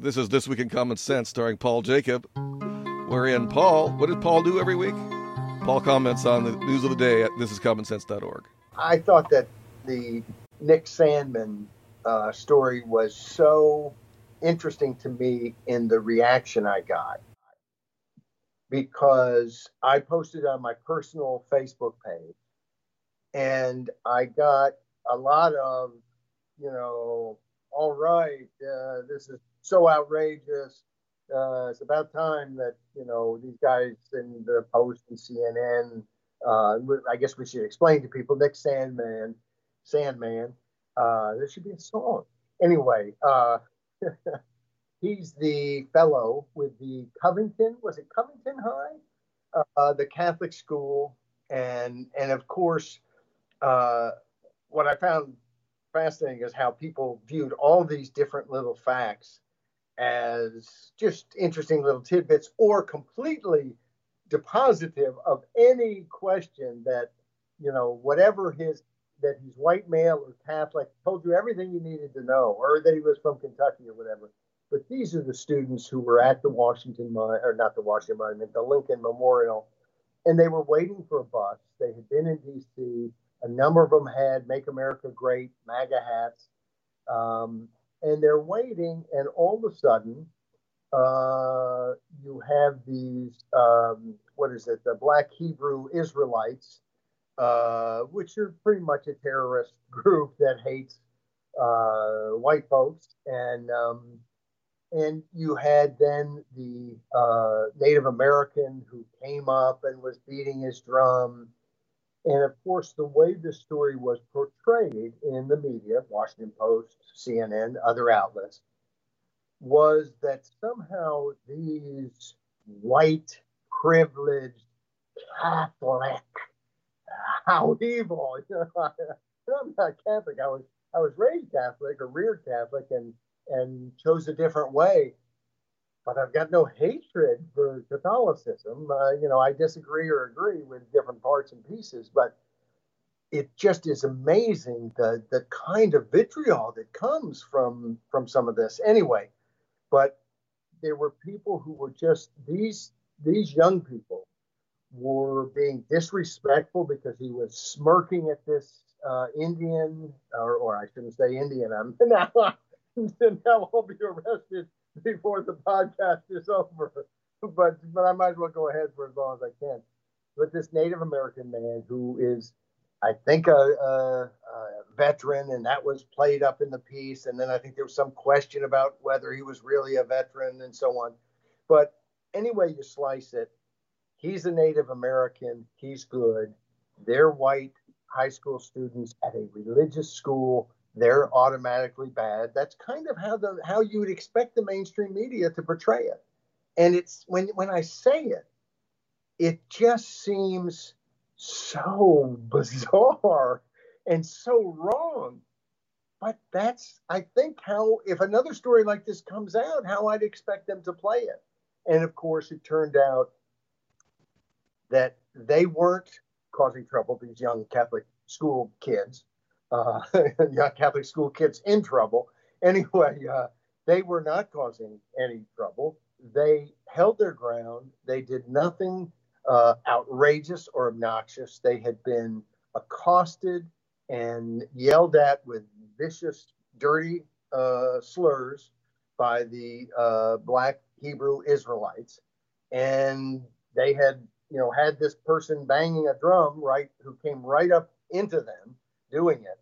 This is This Week in Common Sense, starring Paul Jacob, wherein Paul, what does Paul do every week? Paul comments on the news of the day at thisiscommonsense.org. I thought that the Nick Sandman story was so interesting to me in the reaction I got, because I posted on my personal Facebook page and I got a lot of, you know, all right, this is so outrageous. It's about time that, you know, these guys in the Post and CNN, I guess we should explain to people, Nick Sandman, there should be a song. Anyway, he's the fellow with the Covington, was it Covington High? The Catholic school. And of course, what I found fascinating is how people viewed all these different little facts as just interesting little tidbits or completely depositive of any question that, you know, whatever his, that he's white male or Catholic, told you everything you needed to know, or that he was from Kentucky or whatever. But these are the students who were at the the Lincoln Memorial, and they were waiting for a bus. They had been in D.C. A number of them had Make America Great, MAGA hats, and they're waiting, and all of a sudden, you have these, the Black Hebrew Israelites, which are pretty much a terrorist group that hates white folks. And you had then the Native American who came up and was beating his drum. And of course, the way this story was portrayed in the media, Washington Post, CNN, other outlets, was that somehow these white, privileged, Catholic, how evil. I'm not Catholic. I was raised Catholic or reared Catholic and chose a different way. But I've got no hatred for Catholicism. I disagree or agree with different parts and pieces. But it just is amazing the kind of vitriol that comes from some of this. Anyway, but there were people who were just these young people were being disrespectful because he was smirking at this Indian, or I shouldn't say Indian. I'm now I'll be arrested before the podcast is over. But I might as well go ahead for as long as I can. But this Native American man who is, I think, a veteran, and that was played up in the piece. And then I think there was some question about whether he was really a veteran and so on. But anyway, you slice it. He's a Native American. He's good. They're white high school students at a religious school. They're automatically bad. That's kind of how you would expect the mainstream media to portray it. And it's when I say it, it just seems so bizarre and so wrong. But that's, I think, how, if another story like this comes out, how I'd expect them to play it. And of course, it turned out that they weren't causing trouble, these young Catholic school kids, young Catholic school kids in trouble. Anyway, they were not causing any trouble. They held their ground. They did nothing outrageous or obnoxious. They had been accosted and yelled at with vicious, dirty slurs by the Black Hebrew Israelites. And they had this person banging a drum, right, who came right up into them doing it.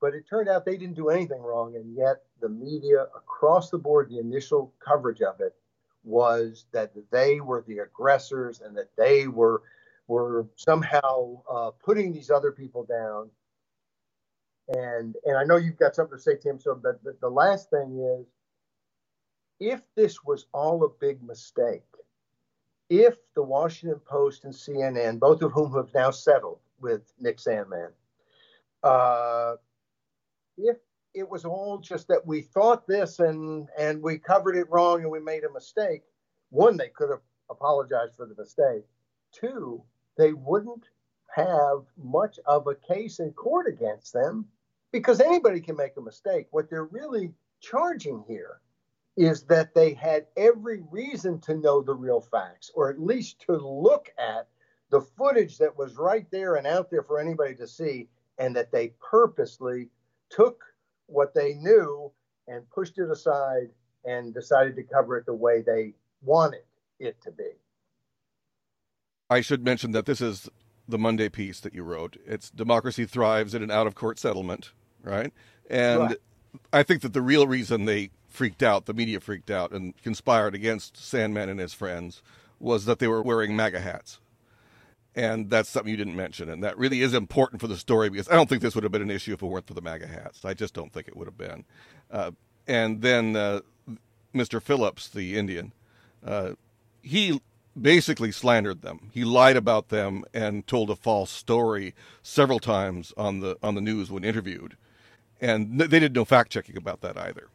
But it turned out they didn't do anything wrong, and yet the media across the board, the initial coverage of it was that they were the aggressors and that they were somehow putting these other people down. And I know you've got something to say, Tim, so but the last thing is, if this was all a big mistake, if the Washington Post and CNN, both of whom have now settled with Nick Sandman, if it was all just that we thought this and we covered it wrong and we made a mistake, one, they could have apologized for the mistake. Two, they wouldn't have much of a case in court against them because anybody can make a mistake. What they're really charging here is that they had every reason to know the real facts, or at least to look at the footage that was right there and out there for anybody to see, and that they purposely took what they knew and pushed it aside and decided to cover it the way they wanted it to be. I should mention that this is the Monday piece that you wrote. It's Democracy Thrives in an Out-of-Court Settlement, right? And right. I think that the real reason they freaked out, the media freaked out and conspired against Sandman and his friends, was that they were wearing MAGA hats. And that's something you didn't mention. And that really is important for the story, because I don't think this would have been an issue if it weren't for the MAGA hats. I just don't think it would have been. And then Mr. Phillips, the Indian, he basically slandered them. He lied about them and told a false story several times on the news when interviewed. And they did no fact-checking about that either.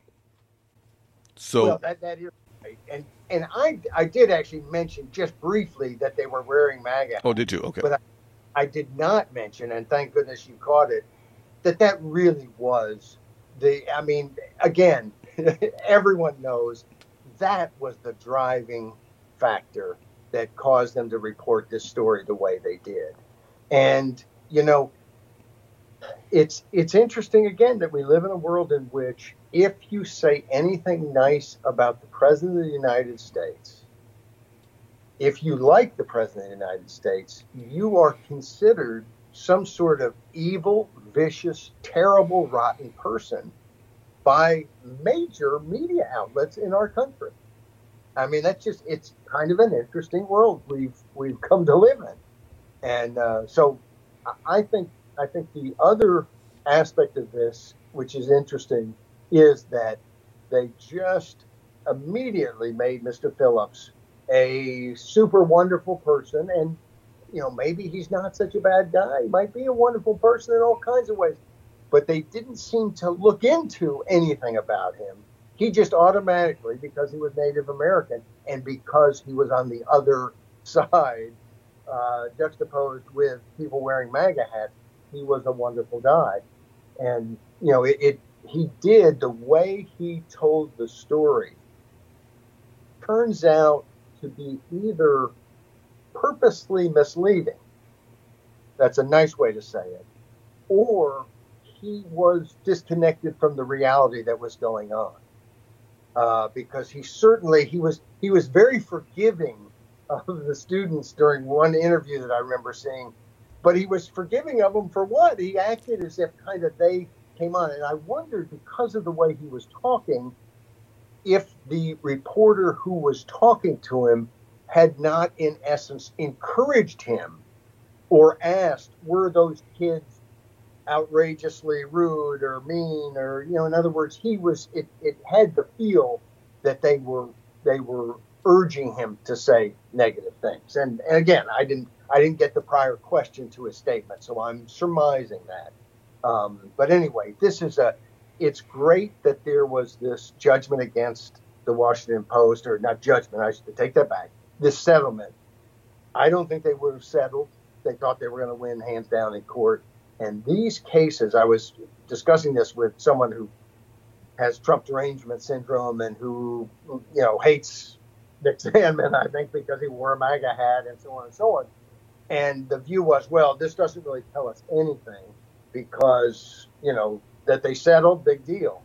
So well, that is right. And I did actually mention just briefly that they were wearing MAGA. Oh, did you? Okay. But I did not mention, and thank goodness you caught it, that really was the, I mean, again, everyone knows that was the driving factor that caused them to report this story the way they did. And, you know, it's interesting, again, that we live in a world in which if you say anything nice about the President of the United States, if you like the President of the United States, you are considered some sort of evil, vicious, terrible, rotten person by major media outlets in our country. I mean, that's just, it's kind of an interesting world we've come to live in. And so I think the other aspect of this, which is interesting, is that they just immediately made Mr. Phillips a super wonderful person. And, you know, maybe he's not such a bad guy. He might be a wonderful person in all kinds of ways. But they didn't seem to look into anything about him. He just automatically, because he was Native American and because he was on the other side, juxtaposed with people wearing MAGA hats, he was a wonderful guy. And, you know, he did, the way he told the story turns out to be either purposely misleading, that's a nice way to say it, or he was disconnected from the reality that was going on. Because he was very forgiving of the students during one interview that I remember seeing, but he was forgiving of them for what? He acted as if kind of they came on. And I wondered, because of the way he was talking, if the reporter who was talking to him had not, in essence, encouraged him or asked, were those kids outrageously rude or mean, or, you know, in other words, he was, it had the feel that they were urging him to say negative things. And again, I didn't get the prior question to his statement, so I'm surmising that. But anyway, it's great that there was this judgment against the Washington Post, or not judgment, I should take that back, this settlement. I don't think they would have settled. They thought they were going to win hands down in court. And these cases, I was discussing this with someone who has Trump derangement syndrome and who, you know, hates Nick Sandman, I think, because he wore a MAGA hat and so on and so on. And the view was, well, this doesn't really tell us anything because, you know, that they settled, big deal.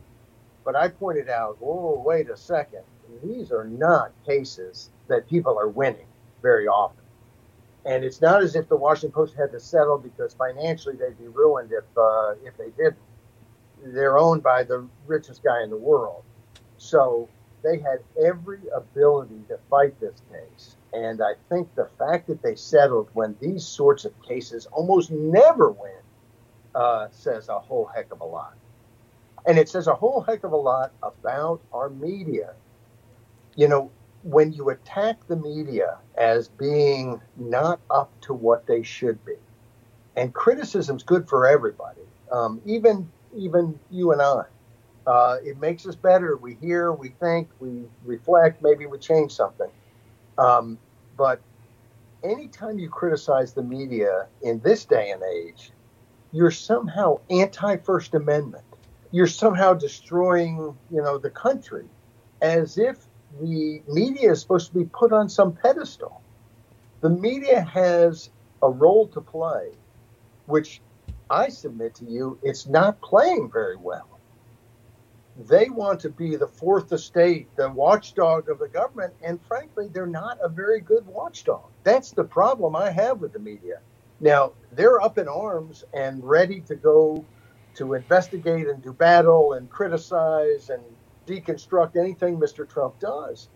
But I pointed out, oh, wait a second. These are not cases that people are winning very often. And it's not as if the Washington Post had to settle because financially they'd be ruined if they didn't. They're owned by the richest guy in the world. So they had every ability to fight this case. And I think the fact that they settled when these sorts of cases almost never win says a whole heck of a lot. And it says a whole heck of a lot about our media. You know, when you attack the media as being not up to what they should be, and criticism's good for everybody, even you and I, it makes us better. We hear, we think, we reflect, maybe we change something. But anytime you criticize the media in this day and age, you're somehow anti-First Amendment. You're somehow destroying, you know, the country. as if the media is supposed to be put on some pedestal. The media has a role to play, which I submit to you, it's not playing very well. They want to be the fourth estate, the watchdog of the government, and frankly, they're not a very good watchdog. That's the problem I have with the media. Now, they're up in arms and ready to go to investigate and do battle and criticize and deconstruct anything Mr. Trump does.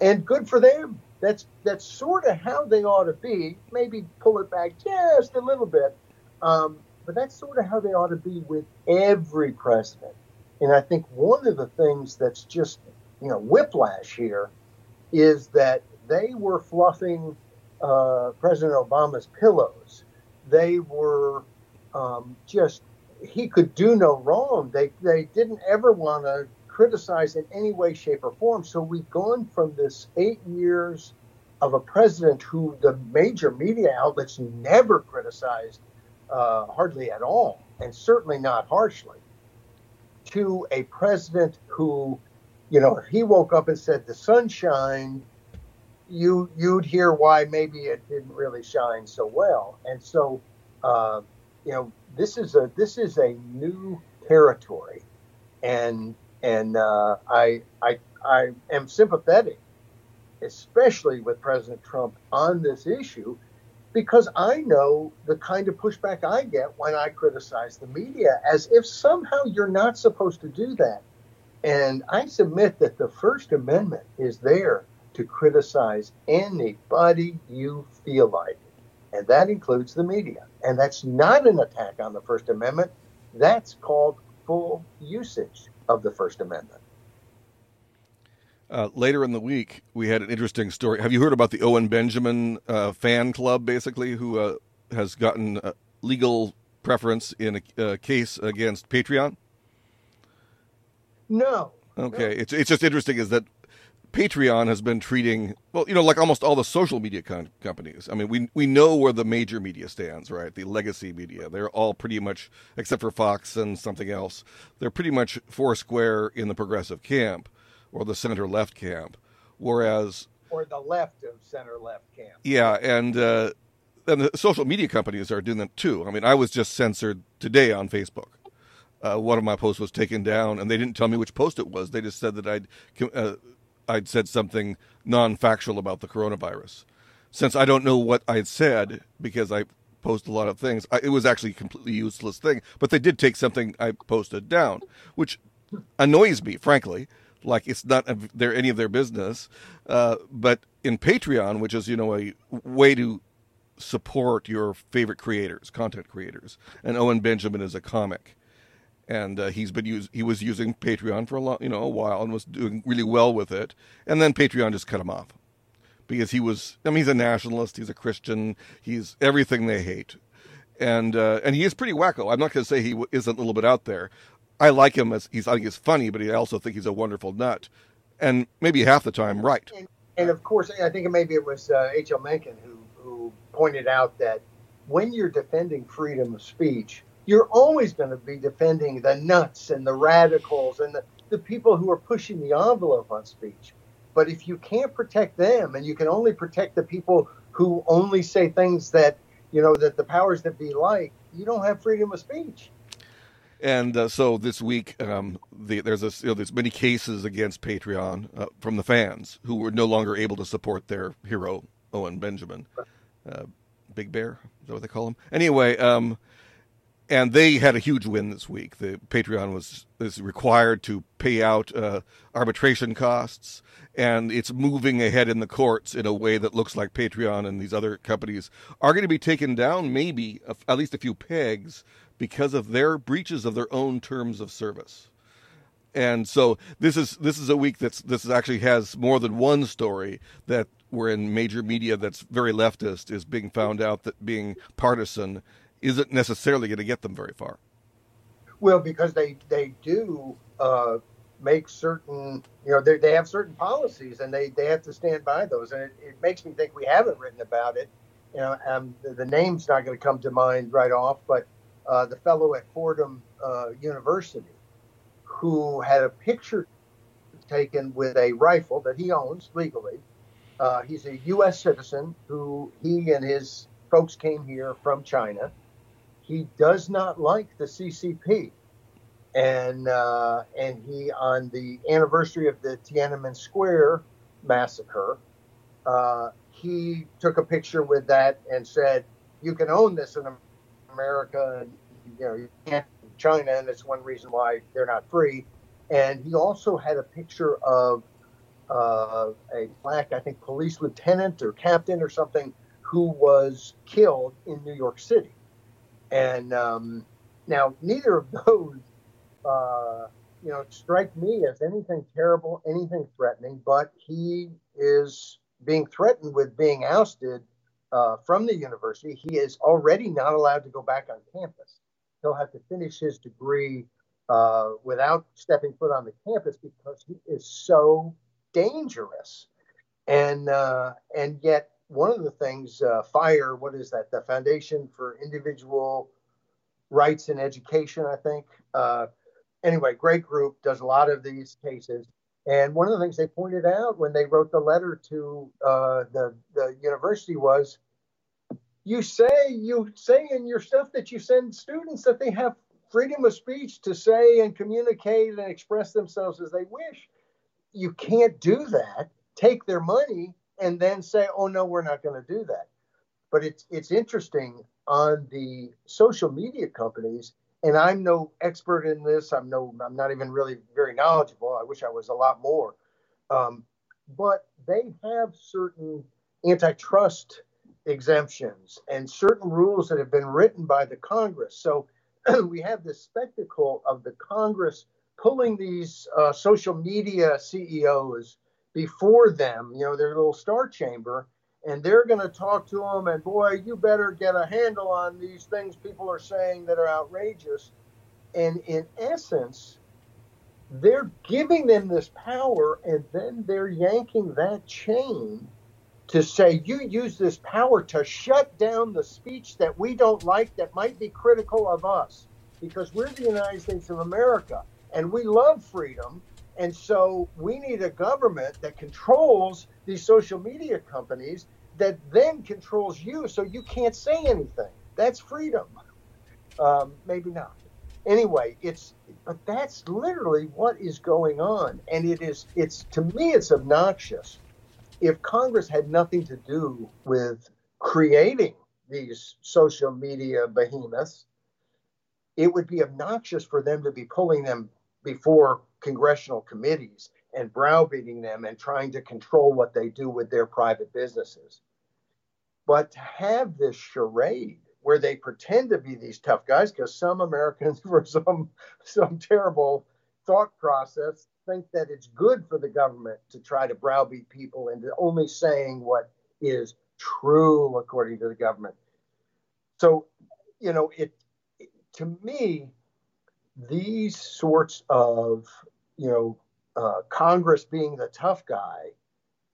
And good for them. That's sort of how they ought to be. Maybe pull it back just a little bit. But that's sort of how they ought to be with every president. And I think one of the things that's just, you know, whiplash here is that they were fluffing President Obama's pillows. They were he could do no wrong. They didn't ever want to criticize in any way, shape, or form. So we've gone from this 8 years of a president who the major media outlets never criticized hardly at all, and certainly not harshly, to a president who, you know, if he woke up and said the sun shined, you'd hear why maybe it didn't really shine so well. And so, you know, this is a new territory, and I am sympathetic, especially with President Trump on this issue, because I know the kind of pushback I get when I criticize the media, as if somehow you're not supposed to do that. And I submit that the First Amendment is there to criticize anybody you feel like, and that includes the media. And that's not an attack on the First Amendment. That's called full usage of the First Amendment. Later in the week, we had an interesting story. Have you heard about the Owen Benjamin fan club, basically, who has gotten legal preference in a case against Patreon? No. Okay. No. It's just interesting is that Patreon has been treating, well, you know, like almost all the social media companies. I mean, we know where the major media stands, right? The legacy media. They're all pretty much, except for Fox and something else, they're pretty much foursquare in the progressive camp, or the center-left camp, whereas... Or the left of center-left camp. Yeah, and the social media companies are doing that too. I mean, I was just censored today on Facebook. One of my posts was taken down, and they didn't tell me which post it was. They just said that I'd said something non-factual about the coronavirus. Since I don't know what I'd said, because I post a lot of things, it was actually a completely useless thing, but they did take something I posted down, which annoys me, frankly. Like, it's not any of their business. But in Patreon, which is, you know, a way to support your favorite creators, content creators, and Owen Benjamin is a comic. And he was using Patreon for a while and was doing really well with it. And then Patreon just cut him off. Because he's a nationalist, he's a Christian, he's everything they hate. And he is pretty wacko. I'm not going to say he isn't a little bit out there. I like him I think he's funny, but I also think he's a wonderful nut, and maybe half the time right. And of course, I think maybe it was H. L. Mencken who pointed out that when you're defending freedom of speech, you're always going to be defending the nuts and the radicals and the people who are pushing the envelope on speech. But if you can't protect them, and you can only protect the people who only say things that, you know, that the powers that be like, you don't have freedom of speech. And so this week, there's many cases against Patreon from the fans who were no longer able to support their hero, Owen Benjamin. Big Bear, is that what they call him? Anyway, and they had a huge win this week. The Patreon is required to pay out arbitration costs, and it's moving ahead in the courts in a way that looks like Patreon and these other companies are going to be taken down maybe at least a few pegs, because of their breaches of their own terms of service. And so this is a week this actually has more than one story that we're in major media that's very leftist is being found out that being partisan isn't necessarily going to get them very far. Well, because they do make certain, you know, they have certain policies, and they have to stand by those. And it makes me think we haven't written about it. You know, the name's not going to come to mind right off, but the fellow at Fordham University who had a picture taken with a rifle that he owns legally. He's a U.S. citizen who he and his folks came here from China. He does not like the CCP. And he, on the anniversary of the Tiananmen Square massacre, he took a picture with that and said, you can own this in America, and, you know, you can't in China, and it's one reason why they're not free. And he also had a picture of a black, I think, police lieutenant or captain or something who was killed in New York City. And now neither of those, you know, strike me as anything terrible, anything threatening, but he is being threatened with being ousted from the university. He is already not allowed to go back on campus. He'll have to finish his degree without stepping foot on the campus because he is so dangerous. And yet one of the things, FIRE, what is that? The Foundation for Individual Rights in Education, I think. Anyway, great group, does a lot of these cases. And one of the things they pointed out when they wrote the letter to the university was, you say in your stuff that you send students that they have freedom of speech to say and communicate and express themselves as they wish. You can't do that. Take their money and then say, oh, no, we're not going to do that. But it's interesting on the social media companies. And I'm no expert in this. I'm not even really very knowledgeable. I wish I was a lot more. But they have certain antitrust exemptions and certain rules that have been written by the Congress. So we have this spectacle of the Congress pulling these social media CEOs before them, you know, their little star chamber, and they're going to talk to them, and boy, you better get a handle on these things people are saying that are outrageous. And in essence, they're giving them this power, and then they're yanking that chain to say, you use this power to shut down the speech that we don't like that might be critical of us, because we're the United States of America, and we love freedom. And so we need a government that controls these social media companies that then controls you so you can't say anything. That's freedom. Maybe not. Anyway, but that's literally what is going on. And to me, it's obnoxious. If Congress had nothing to do with creating these social media behemoths, it would be obnoxious for them to be pulling them before congressional committees and browbeating them and trying to control what they do with their private businesses. But to have this charade where they pretend to be these tough guys, because some Americans for some terrible thought process think that it's good for the government to try to browbeat people into only saying what is true according to the government. So, you know, to me, these sorts of, you know, Congress being the tough guy,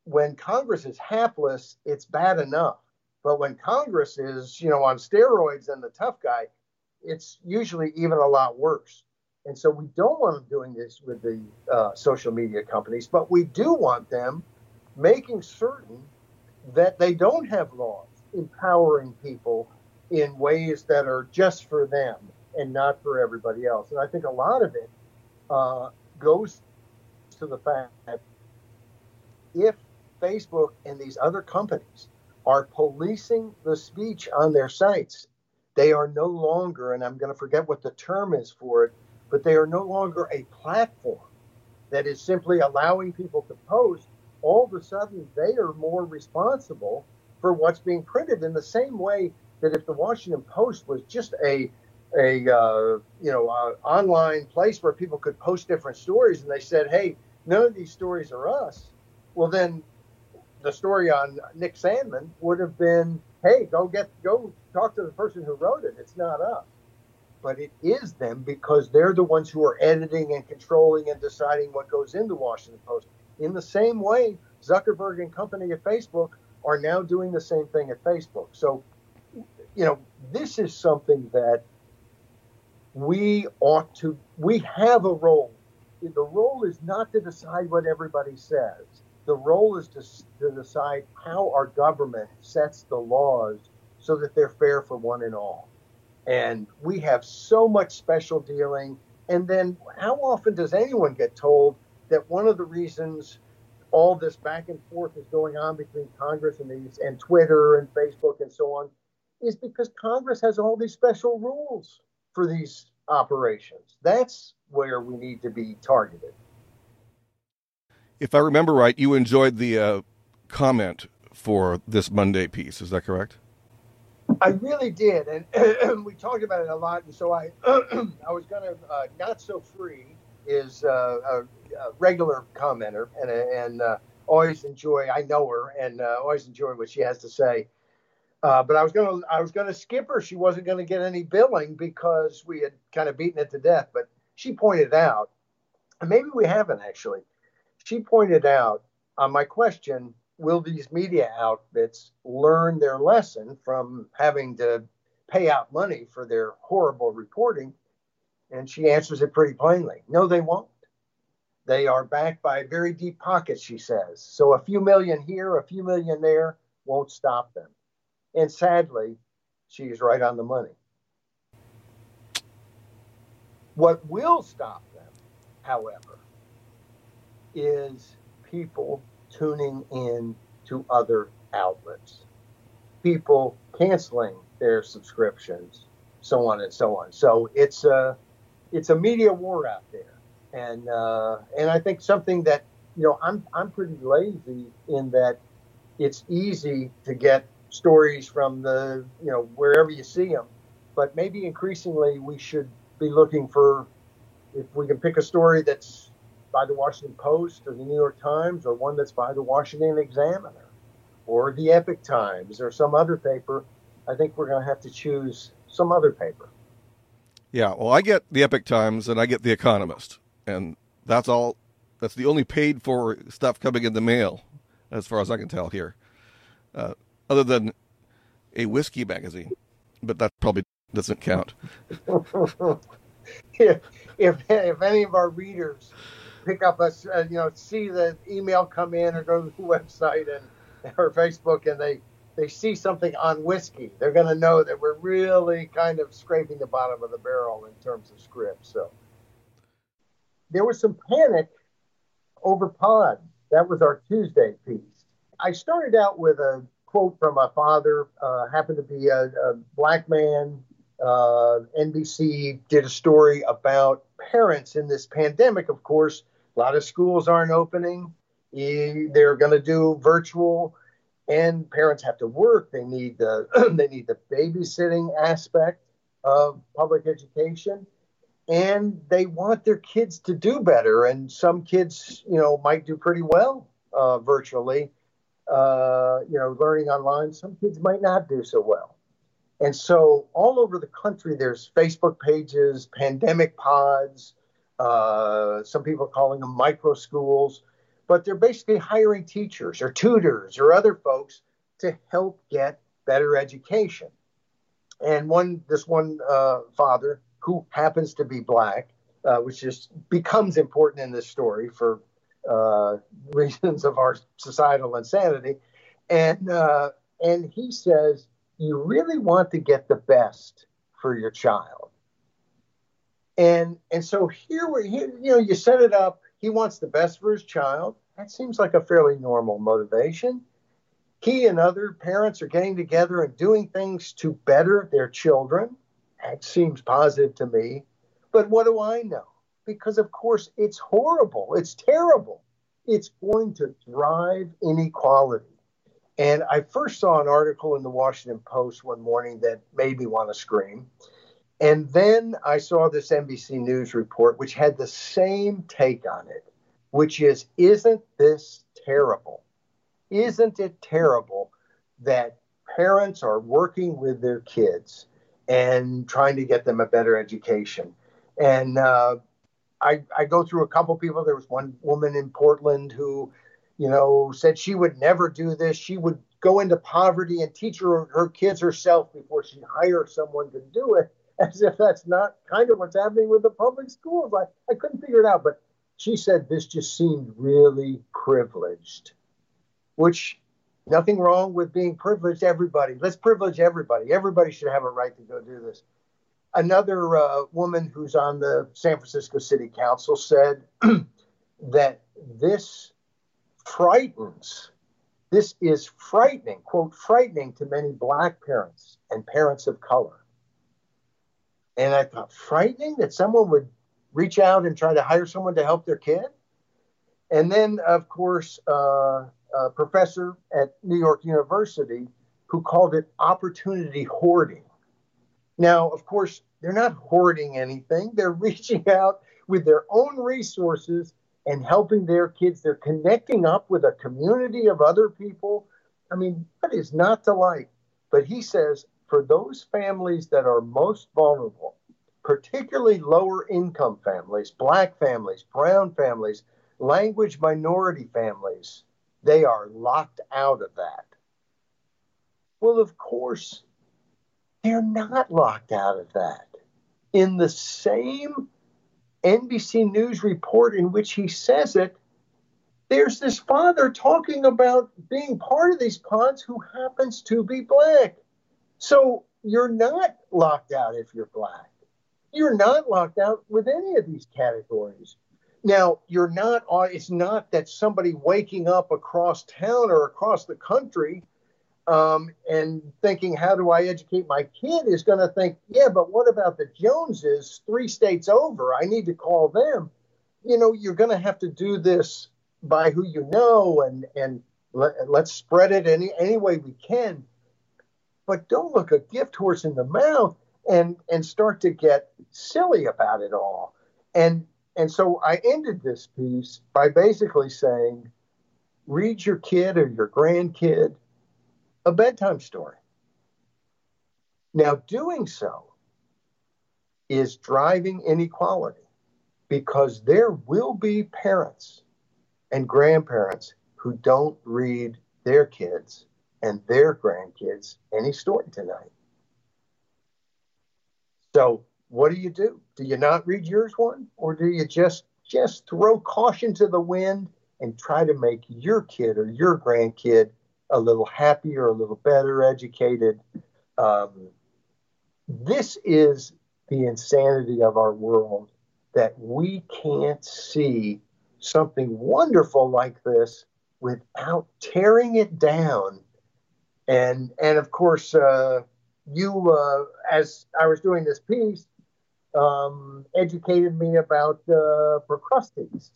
when Congress is hapless, it's bad enough. But when Congress is, you know, on steroids and the tough guy, it's usually even a lot worse. And so we don't want them doing this with the social media companies, but we do want them making certain that they don't have laws empowering people in ways that are just for them and not for everybody else. And I think a lot of it goes to the fact that if Facebook and these other companies are policing the speech on their sites, they are no longer, and I'm going to forget what the term is for it, but they are no longer a platform that is simply allowing people to post. All of a sudden, they are more responsible for what's being printed, in the same way that if the Washington Post was just a online place where people could post different stories, and they said, hey, none of these stories are us, well, then the story on Nick Sandman would have been, hey, go talk to the person who wrote it. It's not us. But it is them, because they're the ones who are editing and controlling and deciding what goes into Washington Post. In the same way, Zuckerberg and company at Facebook are now doing the same thing at Facebook. So, you know, this is something that we have a role the role is not to decide what everybody says. The role is to decide how our government sets the laws so that they're fair for one and all. And we have so much special dealing. And then how often does anyone get told that one of the reasons all this back and forth is going on between Congress and these and Twitter and Facebook and so on is because Congress has all these special rules for these operations? That's where we need to be targeted. If I remember right, you enjoyed the comment for this Monday piece. Is that correct? I really did. And we talked about it a lot. And so I was going to Not So Free is a regular commenter and always enjoy. I know her and always enjoy what she has to say. But I was going to skip her. She wasn't going to get any billing because we had kind of beaten it to death. But she pointed out, and maybe we haven't actually. She pointed out on my question, will these media outfits learn their lesson from having to pay out money for their horrible reporting? And she answers it pretty plainly. No, they won't. They are backed by very deep pockets, she says. So a few million here, a few million there won't stop them. And sadly, she's right on the money. What will stop them, however, is people tuning in to other outlets, people canceling their subscriptions, so on and so on. So it's a media war out there. And I think something that, you know, I'm pretty lazy in that it's easy to get stories from the, you know, wherever you see them, but maybe increasingly we should be looking for, if we can pick a story that's by the Washington Post or the New York Times or one that's by the Washington Examiner or the Epic Times or some other paper, I think we're going to have to choose some other paper. Yeah, well, I get the Epic Times and I get The Economist, and that's all. That's the only paid-for stuff coming in the mail, as far as I can tell here, other than a whiskey magazine, but that probably doesn't count. If any of our readers pick up us, you know, see the email come in or go to the website and or Facebook, and they see something on whiskey, they're going to know that we're really kind of scraping the bottom of the barrel in terms of script. So there was some panic over Pod. That was our Tuesday piece. I started out with a quote from my father, happened to be a black man. NBC did a story about parents in this pandemic. Of course, a lot of schools aren't opening. They're going to do virtual, and parents have to work. They need the babysitting aspect of public education, and they want their kids to do better. And some kids, you know, might do pretty well virtually, you know, learning online. Some kids might not do so well. And so all over the country, there's Facebook pages, pandemic pods, some people are calling them micro schools, but they're basically hiring teachers or tutors or other folks to help get better education. And this one father, who happens to be black, which just becomes important in this story for reasons of our societal insanity, and he says, you really want to get the best for your child. And so here we're here, you know, you set it up. He wants the best for his child. That seems like a fairly normal motivation. He and other parents are getting together and doing things to better their children. That seems positive to me. But what do I know? Because, of course, it's horrible. It's terrible. It's going to drive inequality. And I first saw an article in the Washington Post one morning that made me want to scream. And then I saw this NBC News report, which had the same take on it, which is, isn't this terrible? Isn't it terrible that parents are working with their kids and trying to get them a better education? And I go through a couple people. There was one woman in Portland who, you know, said she would never do this. She would go into poverty and teach her kids herself before she hired someone to do it, as if that's not kind of what's happening with the public schools. I couldn't figure it out, but She said this just seemed really privileged, which nothing wrong with being privileged. Everybody, let's privilege everybody. Everybody should have a right to go do this. Another woman who's on the San Francisco City Council said that this is frightening, quote, frightening to many Black parents and parents of color. And I thought, frightening that someone would reach out and try to hire someone to help their kid? And then, of course, a professor at New York University who called it opportunity hoarding. Now, of course, they're not hoarding anything. They're reaching out with their own resources and helping their kids. They're connecting up with a community of other people. I mean, what is not to like? But he says, for those families that are most vulnerable, particularly lower income families, Black families, brown families, language minority families, they are locked out of that. Well, of course, they're not locked out of that. In the same NBC News report in which he says it, there's this father talking about being part of these ponds who happens to be Black. So you're not locked out if you're Black. You're not locked out with any of these categories. Now, you're not, it's not that somebody waking up across town or across the country and thinking, how do I educate my kid, is going to think, yeah, but what about the Joneses 3 states over? I need to call them. You know, you're going to have to do this by who you know, and let's spread it any way we can. But don't look a gift horse in the mouth and start to get silly about it all. And so I ended this piece by basically saying, read your kid or your grandkid a bedtime story. Now, doing so is driving inequality, because there will be parents and grandparents who don't read their kids and their grandkids any story tonight. So what do you do? Do you not read yours one? Or do you just throw caution to the wind and try to make your kid or your grandkid a little happier, a little better educated? This is the insanity of our world, that we can't see something wonderful like this without tearing it down. And of course, as I was doing this piece, educated me about Procrustes,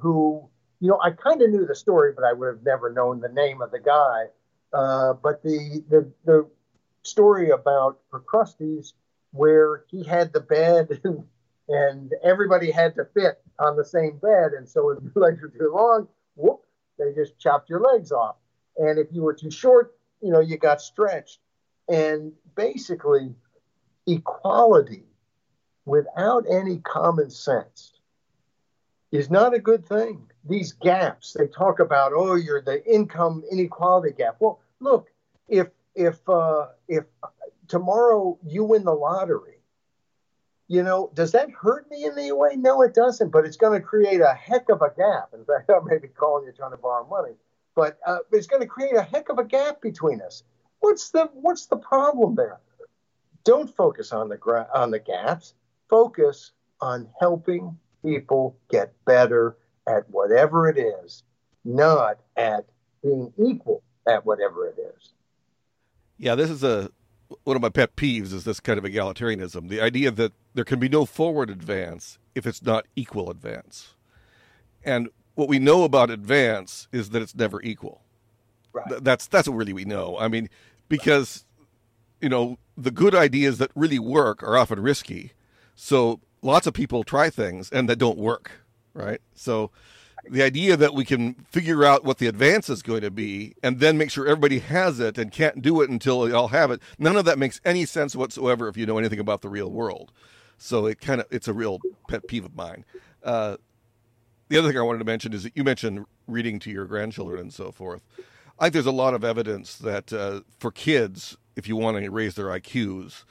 who, you know, I kind of knew the story, but I would have never known the name of the guy. But the story about Procrustes, where he had the bed and everybody had to fit on the same bed. And so if your legs were too long, whoop, they just chopped your legs off. And if you were too short, you know, you got stretched. And basically, equality without any common sense is not a good thing. These gaps, they talk about, oh, you're the income inequality gap. Well, look, if tomorrow you win the lottery, you know, does that hurt me in any way? No, it doesn't, but it's going to create a heck of a gap. In fact, I may be calling you trying to borrow money, but it's going to create a heck of a gap between us. What's the problem there? Don't focus on the gaps. Focus on helping people get better at whatever it is, not at being equal at whatever it is. Yeah, this is one of my pet peeves, is this kind of egalitarianism, the idea that there can be no forward advance if it's not equal advance. And what we know about advance is that it's never equal. Right. That's what really we know. I mean, because, you know, the good ideas that really work are often risky. So lots of people try things and they don't work, right? So the idea that we can figure out what the advance is going to be and then make sure everybody has it and can't do it until they all have it, none of that makes any sense whatsoever if you know anything about the real world. So it's a real pet peeve of mine. The other thing I wanted to mention is that you mentioned reading to your grandchildren and so forth. I think there's a lot of evidence that for kids, if you want to raise their IQs,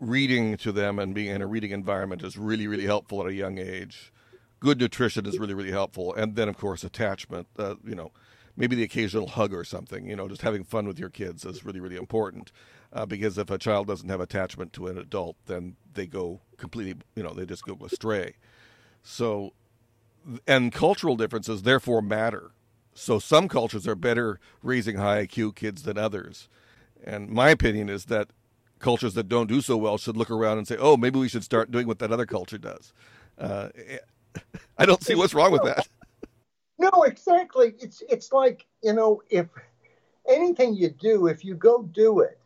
reading to them and being in a reading environment is really, really helpful at a young age. good nutrition is really, really helpful. And then, of course, attachment, maybe the occasional hug or something, just having fun with your kids is really, really important. Because if a child doesn't have attachment to an adult, then they go completely, they just go astray. So, and cultural differences therefore matter. So some cultures are better raising high IQ kids than others. And my opinion is that cultures that don't do so well should look around and say, oh, maybe we should start doing what that other culture does. I don't see what's wrong with that. No, exactly. It's like, if anything you do, if you go do it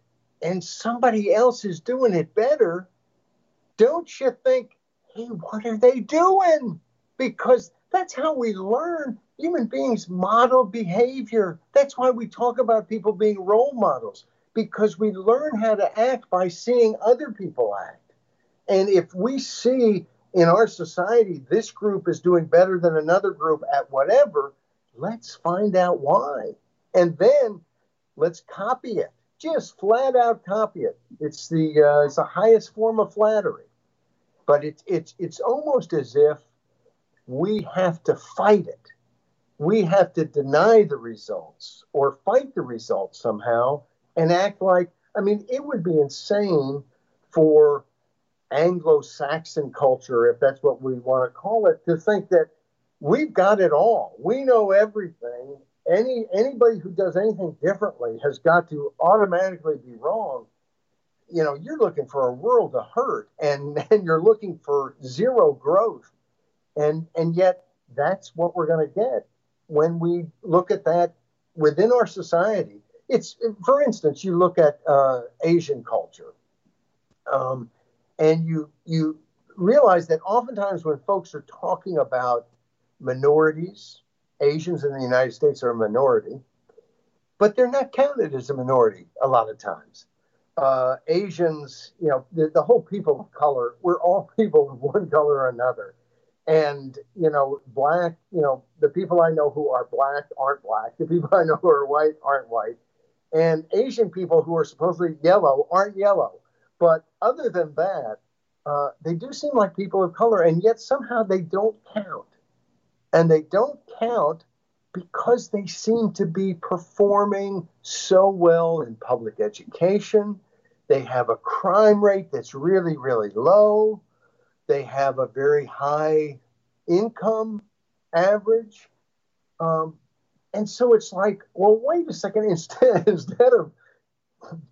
and somebody else is doing it better, don't you think, hey, what are they doing? Because that's how we learn. Human beings model behavior. That's why we talk about people being role models, because we learn how to act by seeing other people act. And if we see in our society this group is doing better than another group at whatever, let's find out why. And then let's copy it. Just flat out copy it. It's the highest form of flattery. But it's almost as if we have to fight it. We have to deny the results or fight the results somehow and act like, it would be insane for Anglo-Saxon culture, if that's what we want to call it, to think that we've got it all. We know everything. Anybody who does anything differently has got to automatically be wrong. You're looking for a world to hurt, and you're looking for zero growth. And yet that's what we're going to get when we look at that within our society. It's, for instance, you look at Asian culture, and you realize that oftentimes when folks are talking about minorities, Asians in the United States are a minority, but they're not counted as a minority a lot of times. Asians, the whole people of color, we're all people of one color or another. And, black, the people I know who are black aren't black. The people I know who are white aren't white. And Asian people who are supposedly yellow aren't yellow. But other than that, they do seem like people of color. And yet somehow they don't count. And they don't count because they seem to be performing so well in public education. They have a crime rate that's really, really low. They have a very high income average. And so it's like, well, wait a second, instead of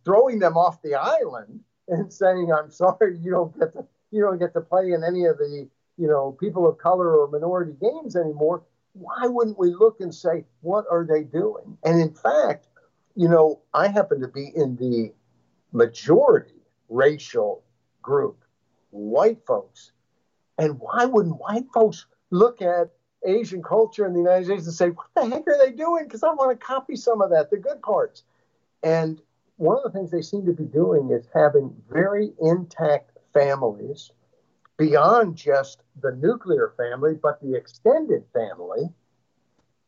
throwing them off the island and saying, I'm sorry, you don't get to play in any of the, people of color or minority games anymore, why wouldn't we look and say, what are they doing? And in fact, I happen to be in the majority racial group, white folks. And why wouldn't white folks look at Asian culture in the United States and say, what the heck are they doing? Because I want to copy some of that, the good parts. And one of the things they seem to be doing is having very intact families beyond just the nuclear family, but the extended family,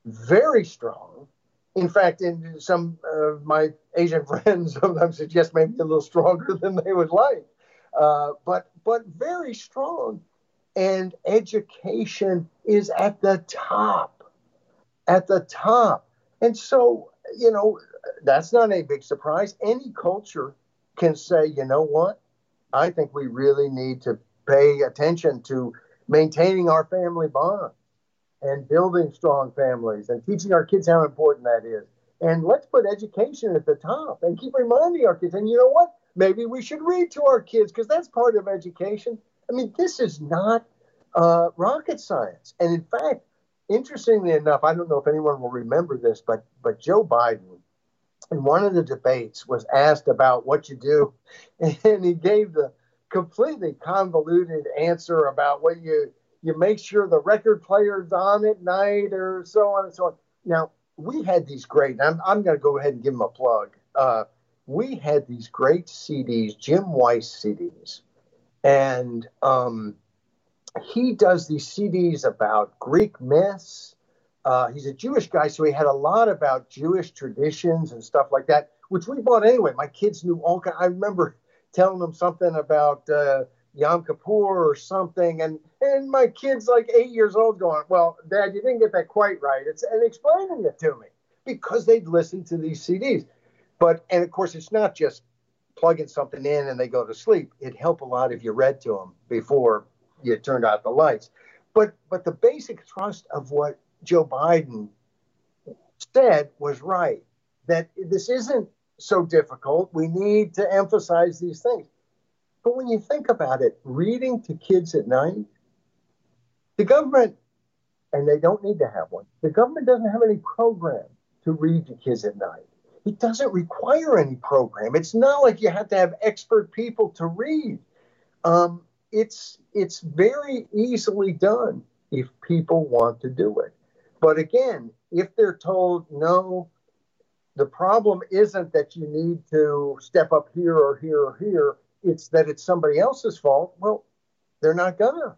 very strong. In fact, in some of my Asian friends sometimes suggest maybe a little stronger than they would like. But very strong, and education is at the top. And so, that's not a big surprise. Any culture can say, you know what, I think we really need to pay attention to maintaining our family bonds and building strong families and teaching our kids how important that is. And let's put education at the top and keep reminding our kids. And you know what? Maybe we should read to our kids because that's part of education. This is not rocket science. And in fact, interestingly enough, I don't know if anyone will remember this, but Joe Biden in one of the debates was asked about what you do. And he gave the completely convoluted answer about what you make sure the record player's on at night or so on and so on. Now, we had these great, and I'm going to go ahead and give him a plug, we had these great CDs, Jim Weiss CDs, and he does these CDs about Greek myths. He's a Jewish guy, so he had a lot about Jewish traditions and stuff like that, which we bought anyway. My kids knew all kinds. I remember telling them something about Yom Kippur or something, and my kid's like 8 years old going, well, Dad, you didn't get that quite right. And explaining it to me because they'd listened to these CDs. And of course, it's not just plugging something in and they go to sleep. It'd help a lot if you read to them before you turned out the lights. But the basic thrust of what Joe Biden said was right, that this isn't so difficult. We need to emphasize these things. But when you think about it, reading to kids at night, the government, and they don't need to have one, the government doesn't have any program to read to kids at night. It doesn't require any program. It's not like you have to have expert people to read. It's very easily done if people want to do it. But again, if they're told, no, the problem isn't that you need to step up here or here or here, it's that it's somebody else's fault, well, they're not gonna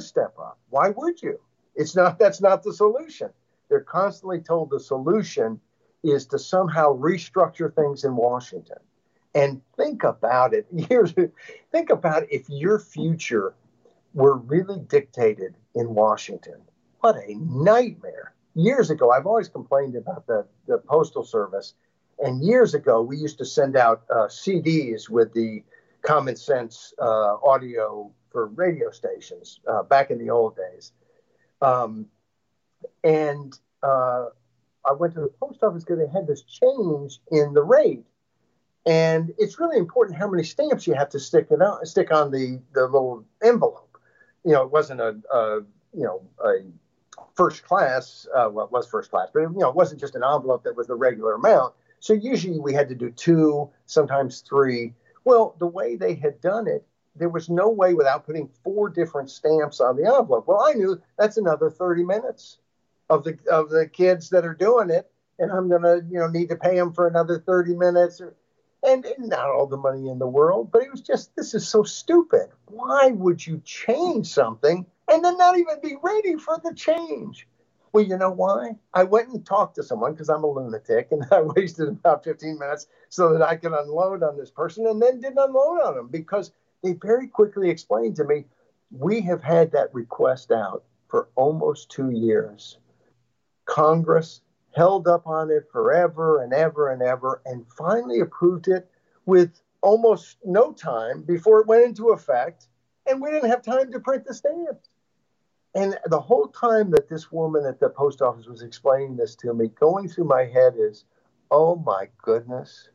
step up. Why would you? That's not the solution. They're constantly told the solution is to somehow restructure things in Washington. And think about it. Think about if your future were really dictated in Washington. What a nightmare. Years ago, I've always complained about the Postal Service. And years ago, we used to send out CDs with the common sense audio for radio stations back in the old days. I went to the post office because they had this change in the rate. And it's really important how many stamps you have to stick on the little envelope. You know, it wasn't a first class, well, it was first class, but it wasn't just an envelope that was the regular amount. So usually we had to do two, sometimes three. Well, the way they had done it, there was no way without putting four different stamps on the envelope. Well, I knew that's another 30 minutes of the kids that are doing it, and I'm going to need to pay them for another 30 minutes. And not all the money in the world, but it was just, this is so stupid. Why would you change something and then not even be ready for the change? Well, you know why? I went and talked to someone because I'm a lunatic, and I wasted about 15 minutes so that I could unload on this person, and then didn't unload on them because they very quickly explained to me, we have had that request out for almost 2 years. Congress held up on it forever and ever and ever, and finally approved it with almost no time before it went into effect, and we didn't have time to print the stamps. And the whole time that this woman at the post office was explaining this to me, going through my head is, oh my goodness,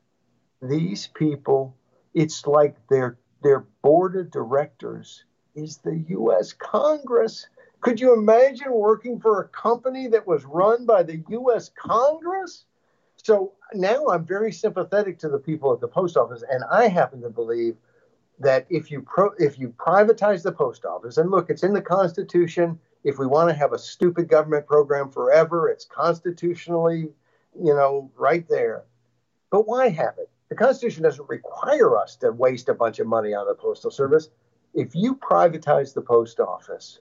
these people, it's like their board of directors is the U.S. Congress. Could you imagine working for a company that was run by the U.S. Congress? So now I'm very sympathetic to the people at the post office, and I happen to believe that if you privatize the post office, and look, it's in the Constitution. If we want to have a stupid government program forever, it's constitutionally, right there. But why have it? The Constitution doesn't require us to waste a bunch of money on the Postal Service. If you privatize the post office,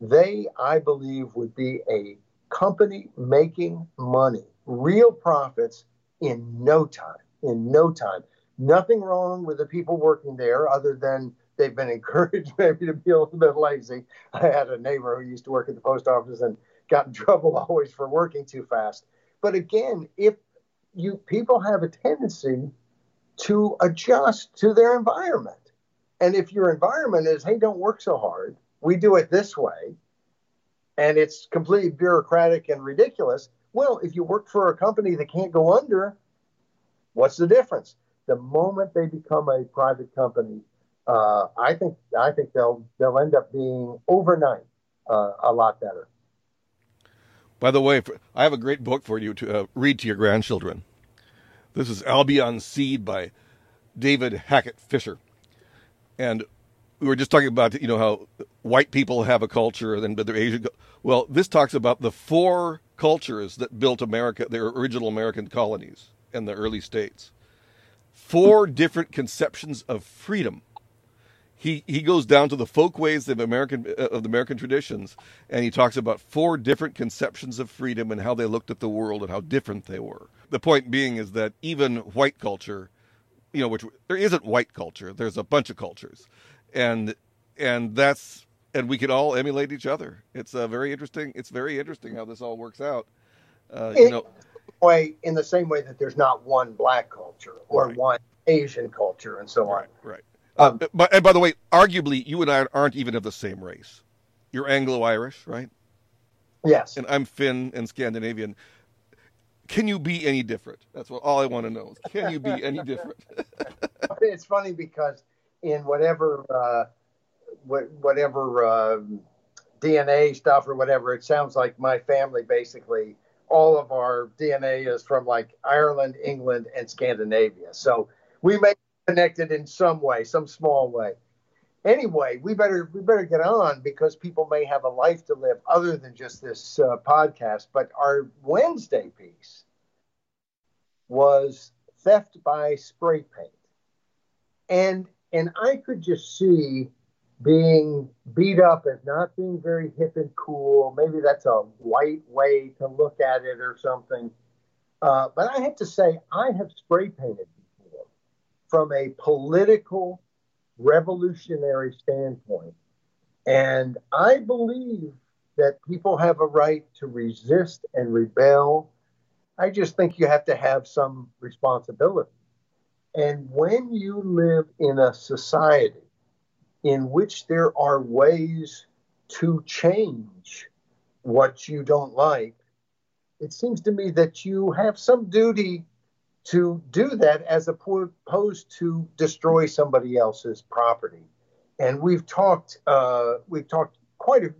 they, I believe, would be a company making money, real profits in no time. Nothing wrong with the people working there other than they've been encouraged maybe to be a little bit lazy. I had a neighbor who used to work at the post office and got in trouble always for working too fast. But again, if you people have a tendency to adjust to their environment. And if your environment is, hey, don't work so hard, we do it this way, and it's completely bureaucratic and ridiculous. Well, if you work for a company that can't go under, what's the difference? The moment they become a private company, I think they'll end up being overnight a lot better. By the way, I have a great book for you to read to your grandchildren. This is Albion Seed by David Hackett Fisher, and we were just talking about, how white people have a culture and then they're Asian. Well, this talks about the four cultures that built America, their original American colonies and the early states. Four different conceptions of freedom. He goes down to the folkways of the American traditions, and he talks about four different conceptions of freedom and how they looked at the world and how different they were. The point being is that even white culture, which there isn't white culture, there's a bunch of cultures. And And we can all emulate each other. It's very interesting. It's very interesting how this all works out. In the same way that there's not one black culture or one Asian culture and so on. Right. By the way, arguably, you and I aren't even of the same race. You're Anglo-Irish, right? Yes. And I'm Finn and Scandinavian. Can you be any different? That's what all I want to know is, can you be any different? It's funny because in whatever DNA stuff or whatever, it sounds like my family, basically all of our DNA is from like Ireland, England, and Scandinavia. So we may be connected in some way, some small way. Anyway, we better get on because people may have a life to live other than just this podcast. But our Wednesday piece was theft by spray paint. And I could just see being beat up as not being very hip and cool. Maybe that's a white way to look at it or something. But I have to say, I have spray painted before from a political revolutionary standpoint. And I believe that people have a right to resist and rebel. I just think you have to have some responsibility. And when you live in a society in which there are ways to change what you don't like, it seems to me that you have some duty to do that as opposed to destroy somebody else's property. And we've done 2-3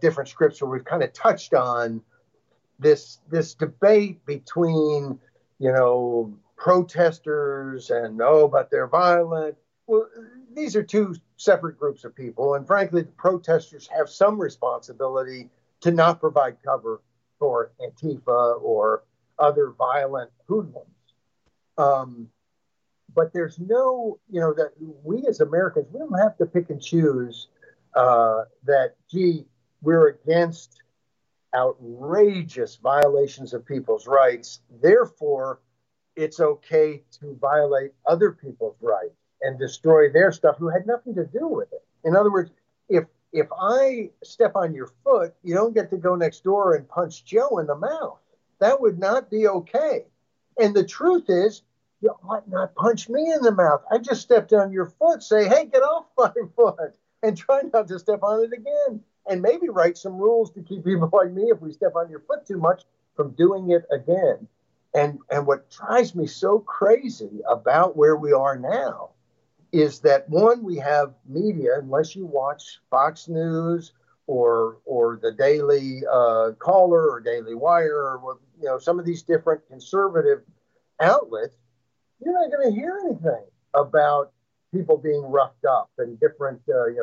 different scripts where we've kind of touched on this debate between, protesters and but they're violent. Well, these are two separate groups of people. And frankly, the protesters have some responsibility to not provide cover for Antifa or other violent hoodlums. But there's no, that we as Americans, we don't have to pick and choose we're against outrageous violations of people's rights. Therefore, it's okay to violate other people's rights and destroy their stuff who had nothing to do with it. In other words, if I step on your foot, you don't get to go next door and punch Joe in the mouth. That would not be okay. And the truth is, you ought not punch me in the mouth. I just stepped on your foot. Say, hey, get off my foot, and try not to step on it again. And maybe write some rules to keep people like me, if we step on your foot too much, from doing it again. And what drives me so crazy about where we are now is that, one, we have media, unless you watch Fox News or the Daily Caller or Daily Wire or some of these different conservative outlets, you're not going to hear anything about people being roughed up and different.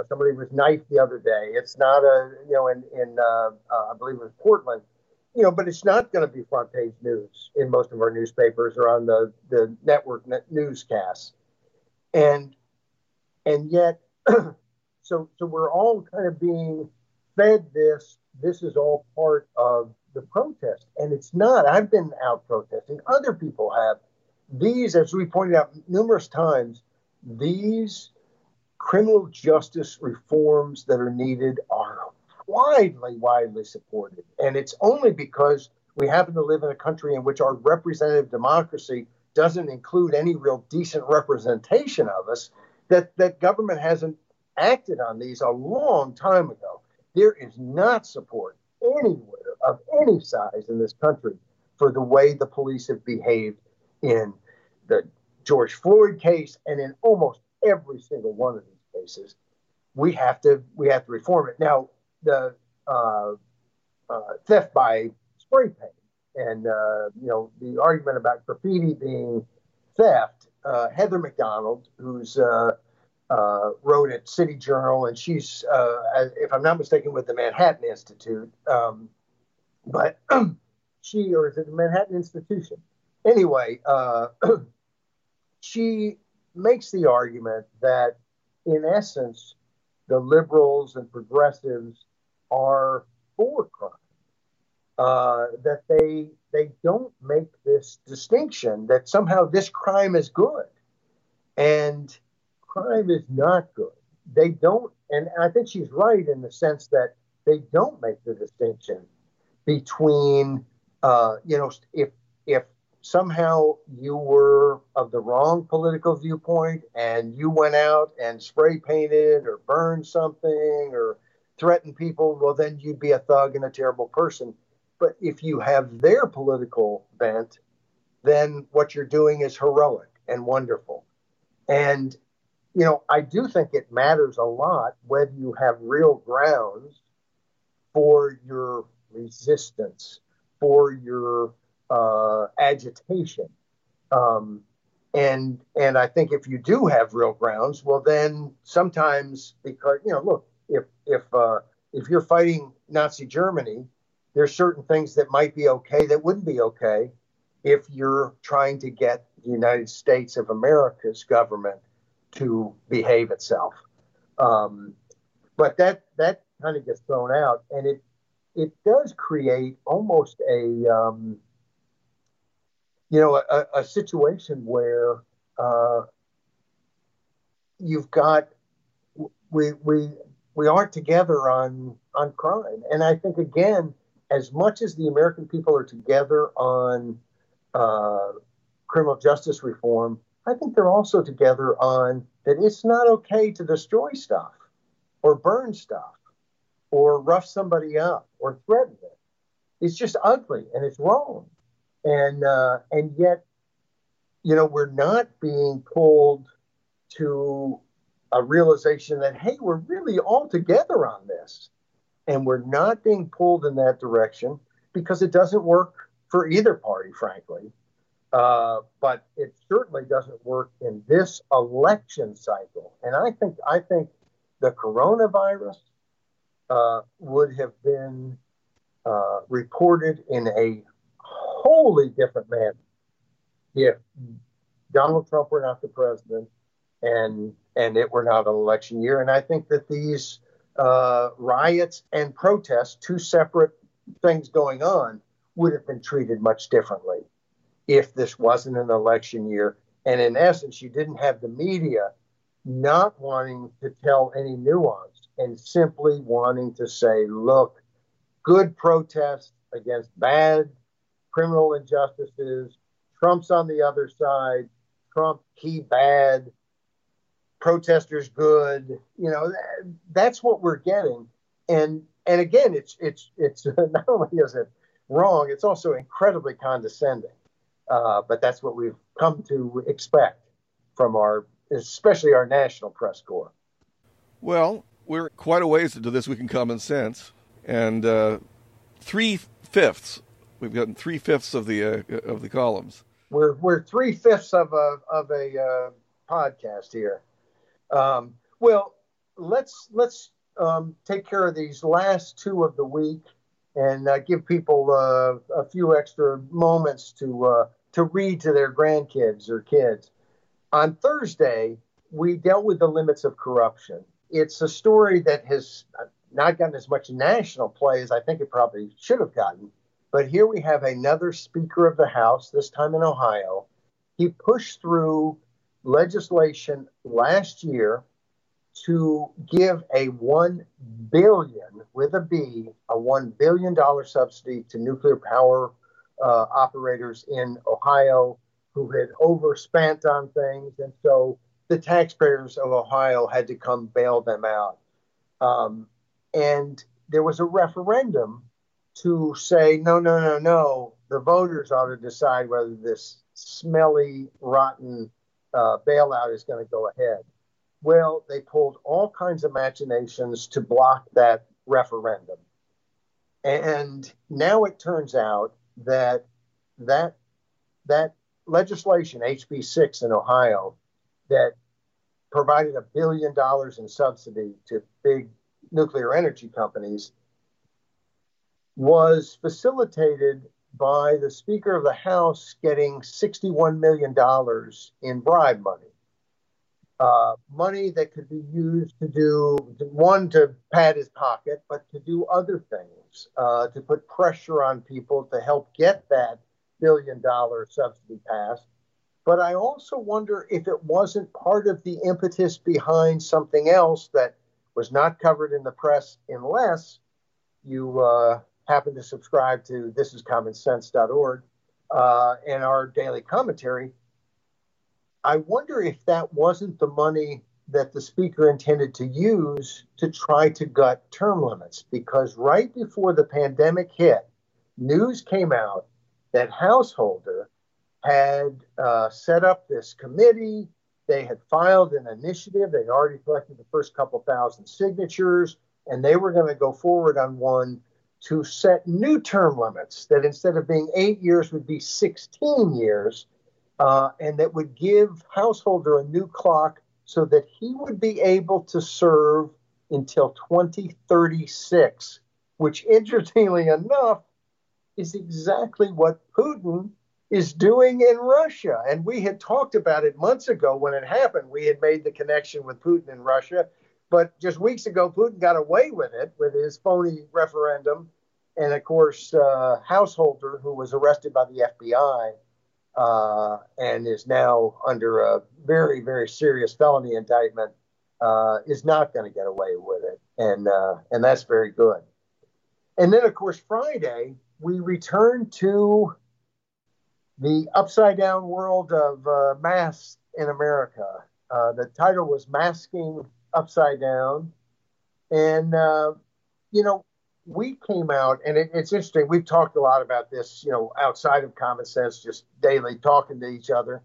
Somebody was knifed the other day. It's not in I believe it was Portland. But it's not going to be front page news in most of our newspapers or on the network newscasts. And yet, so we're all kind of being fed this. This is all part of the protest. And it's not. I've been out protesting. Other people have. These, as we pointed out numerous times, these criminal justice reforms that are needed are widely supported. And it's only because we happen to live in a country in which our representative democracy doesn't include any real decent representation of us that government hasn't acted on these a long time ago. There is not support anywhere of any size in this country for the way the police have behaved in the George Floyd case and in almost every single one of these cases. We have to reform it. Now, the theft by spray paint and, the argument about graffiti being theft, Heather McDonald, who's wrote at City Journal, and she's, if I'm not mistaken, with the Manhattan Institute, or is it the Manhattan Institution? Anyway, she makes the argument that, in essence, the liberals and progressives are for crime, that they don't make this distinction that somehow this crime is good. And crime is not good. They don't, and I think she's right in the sense that they don't make the distinction between, if somehow you were of the wrong political viewpoint and you went out and spray painted or burned something or threatened people, well, then you'd be a thug and a terrible person. But if you have their political bent, then what you're doing is heroic and wonderful. And, you know, I do think it matters a lot whether you have real grounds for your resistance, for your agitation. And I think if you do have real grounds, well, then sometimes, because, you know, look, if you're fighting Nazi Germany, there's certain things that might be okay that wouldn't be okay if you're trying to get the United States of America's government to behave itself. But that kind of gets thrown out, and it does create almost a situation where you've got we aren't together on crime. And I think, again, as much as the American people are together on criminal justice reform, I think they're also together on that it's not okay to destroy stuff or burn stuff or rough somebody up or threaten them. It's just ugly and it's wrong. And yet, you know, we're not being pulled to a realization that, hey, we're really all together on this. And we're not being pulled in that direction because it doesn't work for either party, frankly. But it certainly doesn't work in this election cycle. And I think the coronavirus would have been reported in a wholly different manner if Donald Trump were not the president and it were not an election year. And I think that these riots and protests, two separate things going on, would have been treated much differently if this wasn't an election year. And in essence, you didn't have the media not wanting to tell any nuance and simply wanting to say, look, good protests against bad criminal injustices. Trump's on the other side. Trump, he bad. Protesters good. You know, that's what we're getting. And again, it's not only is it wrong, it's also incredibly condescending. But that's what we've come to expect from especially our national press corps. Well, we're quite a ways into this week in common sense, and 3/5. We've gotten 3/5 of the columns. We're 3/5 of a podcast here. Well, let's take care of these last two of the week and give people a few extra moments to read to their grandkids or kids. On Thursday, we dealt with the limits of corruption. It's a story that has not gotten as much national play as I think it probably should have gotten. But here we have another Speaker of the House, this time in Ohio. He pushed through legislation last year to give a $1 billion subsidy to nuclear power operators in Ohio who had overspent on things. And so the taxpayers of Ohio had to come bail them out. And there was a referendum to say, no, the voters ought to decide whether this smelly, rotten bailout is going to go ahead. Well, they pulled all kinds of machinations to block that referendum. And now it turns out that legislation, HB6 in Ohio, that provided $1 billion in subsidy to big nuclear energy companies was facilitated by the Speaker of the House getting $61 million in bribe money. Money that could be used to do, one, to pad his pocket, but to do other things, to put pressure on people to help get that $1 billion subsidy passed. But I also wonder if it wasn't part of the impetus behind something else that was not covered in the press unless you happen to subscribe to thisiscommonsense.org and our daily commentary. I wonder if that wasn't the money that the speaker intended to use to try to gut term limits, because right before the pandemic hit, news came out that Householder had set up this committee. They had filed an initiative. They'd already collected the first couple thousand signatures, and they were going to go forward on one to set new term limits that instead of being 8 years would be 16 years, and that would give Householder a new clock so that he would be able to serve until 2036, which, interestingly enough, is exactly what Putin is doing in Russia. And we had talked about it months ago when it happened. We had made the connection with Putin in Russia. But just weeks ago, Putin got away with it, with his phony referendum. And, of course, Householder, who was arrested by the FBI and is now under a very, very serious felony indictment, is not going to get away with it. And that's very good. And then, of course, Friday, we return to the upside-down world of masks in America. The title was Masking Upside Down. And, you know, we came out, and it's interesting, we've talked a lot about this, you know, outside of Common Sense, just daily talking to each other.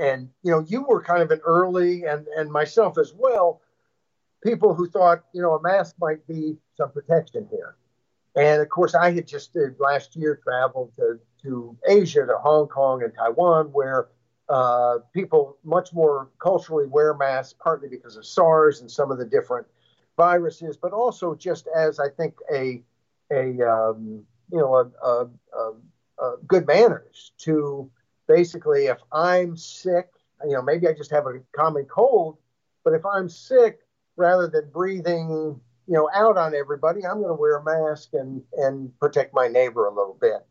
And, you know, you were kind of an early, and myself as well, people who thought, you know, a mask might be some protection here. And, of course, I had just last year traveled to Asia, to Hong Kong and Taiwan, where people much more culturally wear masks, partly because of SARS and some of the different viruses, but also just as, I think, a good manners to basically, if I'm sick, you know, maybe I just have a common cold, but if I'm sick, rather than breathing, you know, out on everybody, I'm going to wear a mask and protect my neighbor a little bit.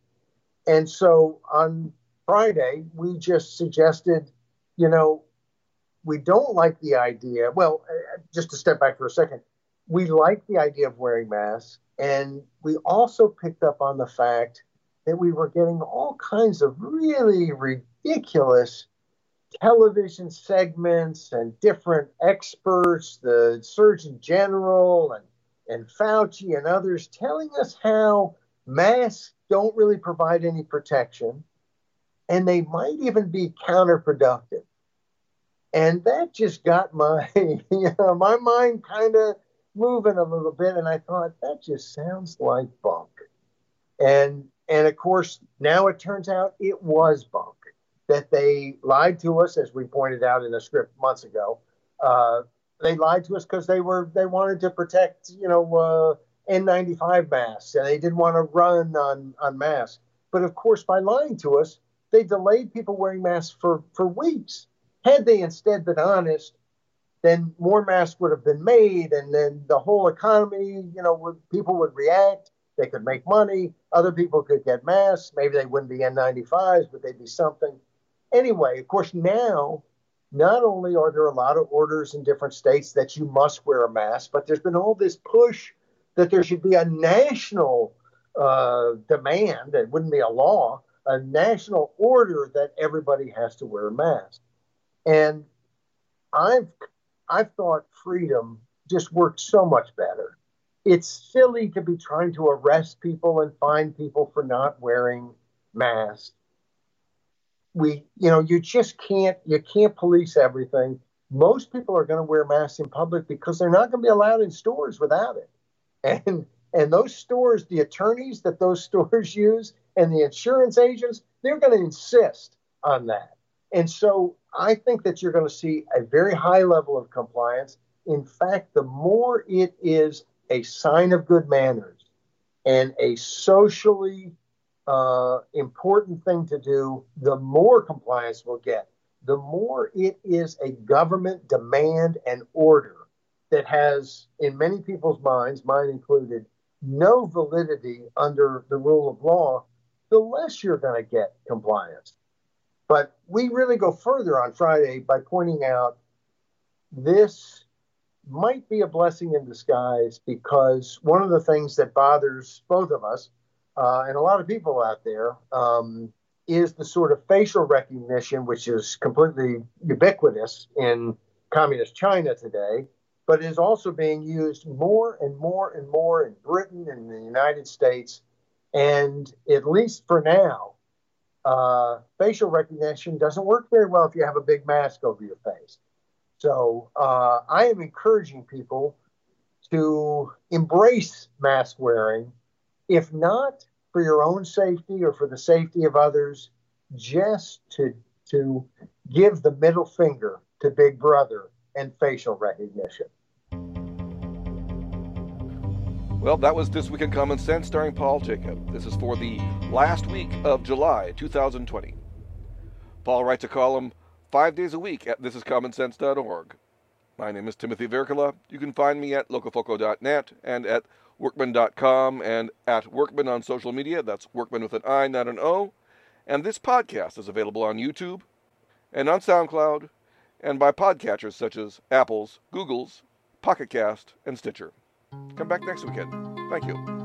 And so on Friday, we just suggested, you know, we don't like the idea. Well, just to step back for a second, we like the idea of wearing masks. And we also picked up on the fact that we were getting all kinds of really ridiculous television segments and different experts, the Surgeon General and Fauci and others telling us how masks don't really provide any protection, and they might even be counterproductive. And that just got my, you know, my mind kind of moving a little bit, and I thought, that just sounds like bunk. And of course, now it turns out it was bunk, that they lied to us, as we pointed out in a script months ago. They lied to us because they wanted to protect, you know, N95 masks, and they didn't want to run on masks. But of course, by lying to us, they delayed people wearing masks for weeks. Had they instead been honest, then more masks would have been made, and then the whole economy, you know, people would react. They could make money. Other people could get masks. Maybe they wouldn't be N95s, but they'd be something. Anyway, of course, now, not only are there a lot of orders in different states that you must wear a mask, but there's been all this push that there should be a national demand, it wouldn't be a law, a national order that everybody has to wear a mask. And I've thought freedom just works so much better. It's silly to be trying to arrest people and fine people for not wearing masks. You can't police everything. Most people are going to wear masks in public because they're not going to be allowed in stores without it. And those stores, the attorneys that those stores use and the insurance agents, they're going to insist on that. And so I think that you're going to see a very high level of compliance. In fact, the more it is a sign of good manners and a socially important thing to do, the more compliance we'll get. The more it is a government demand and order that has, in many people's minds, mine included, no validity under the rule of law, the less you're going to get compliance. But we really go further on Friday by pointing out this might be a blessing in disguise, because one of the things that bothers both of us and a lot of people out there is the sort of facial recognition, which is completely ubiquitous in communist China today, but is also being used more and more and more in Britain and the United States. And at least for now, facial recognition doesn't work very well if you have a big mask over your face. So I am encouraging people to embrace mask wearing, if not for your own safety or for the safety of others, just to give the middle finger to Big Brother and facial recognition. Well, that was This Week in Common Sense, starring Paul Jacob. This is for the last week of July 2020. Paul writes a column 5 days a week at thisiscommonsense.org. My name is Timothy Verkula. You can find me at locofoco.net and at workman.com and at workman on social media. That's workman with an I, not an O. And this podcast is available on YouTube and on SoundCloud and by podcatchers such as Apple's, Google's, Pocket Cast, and Stitcher. Come back next weekend. Thank you.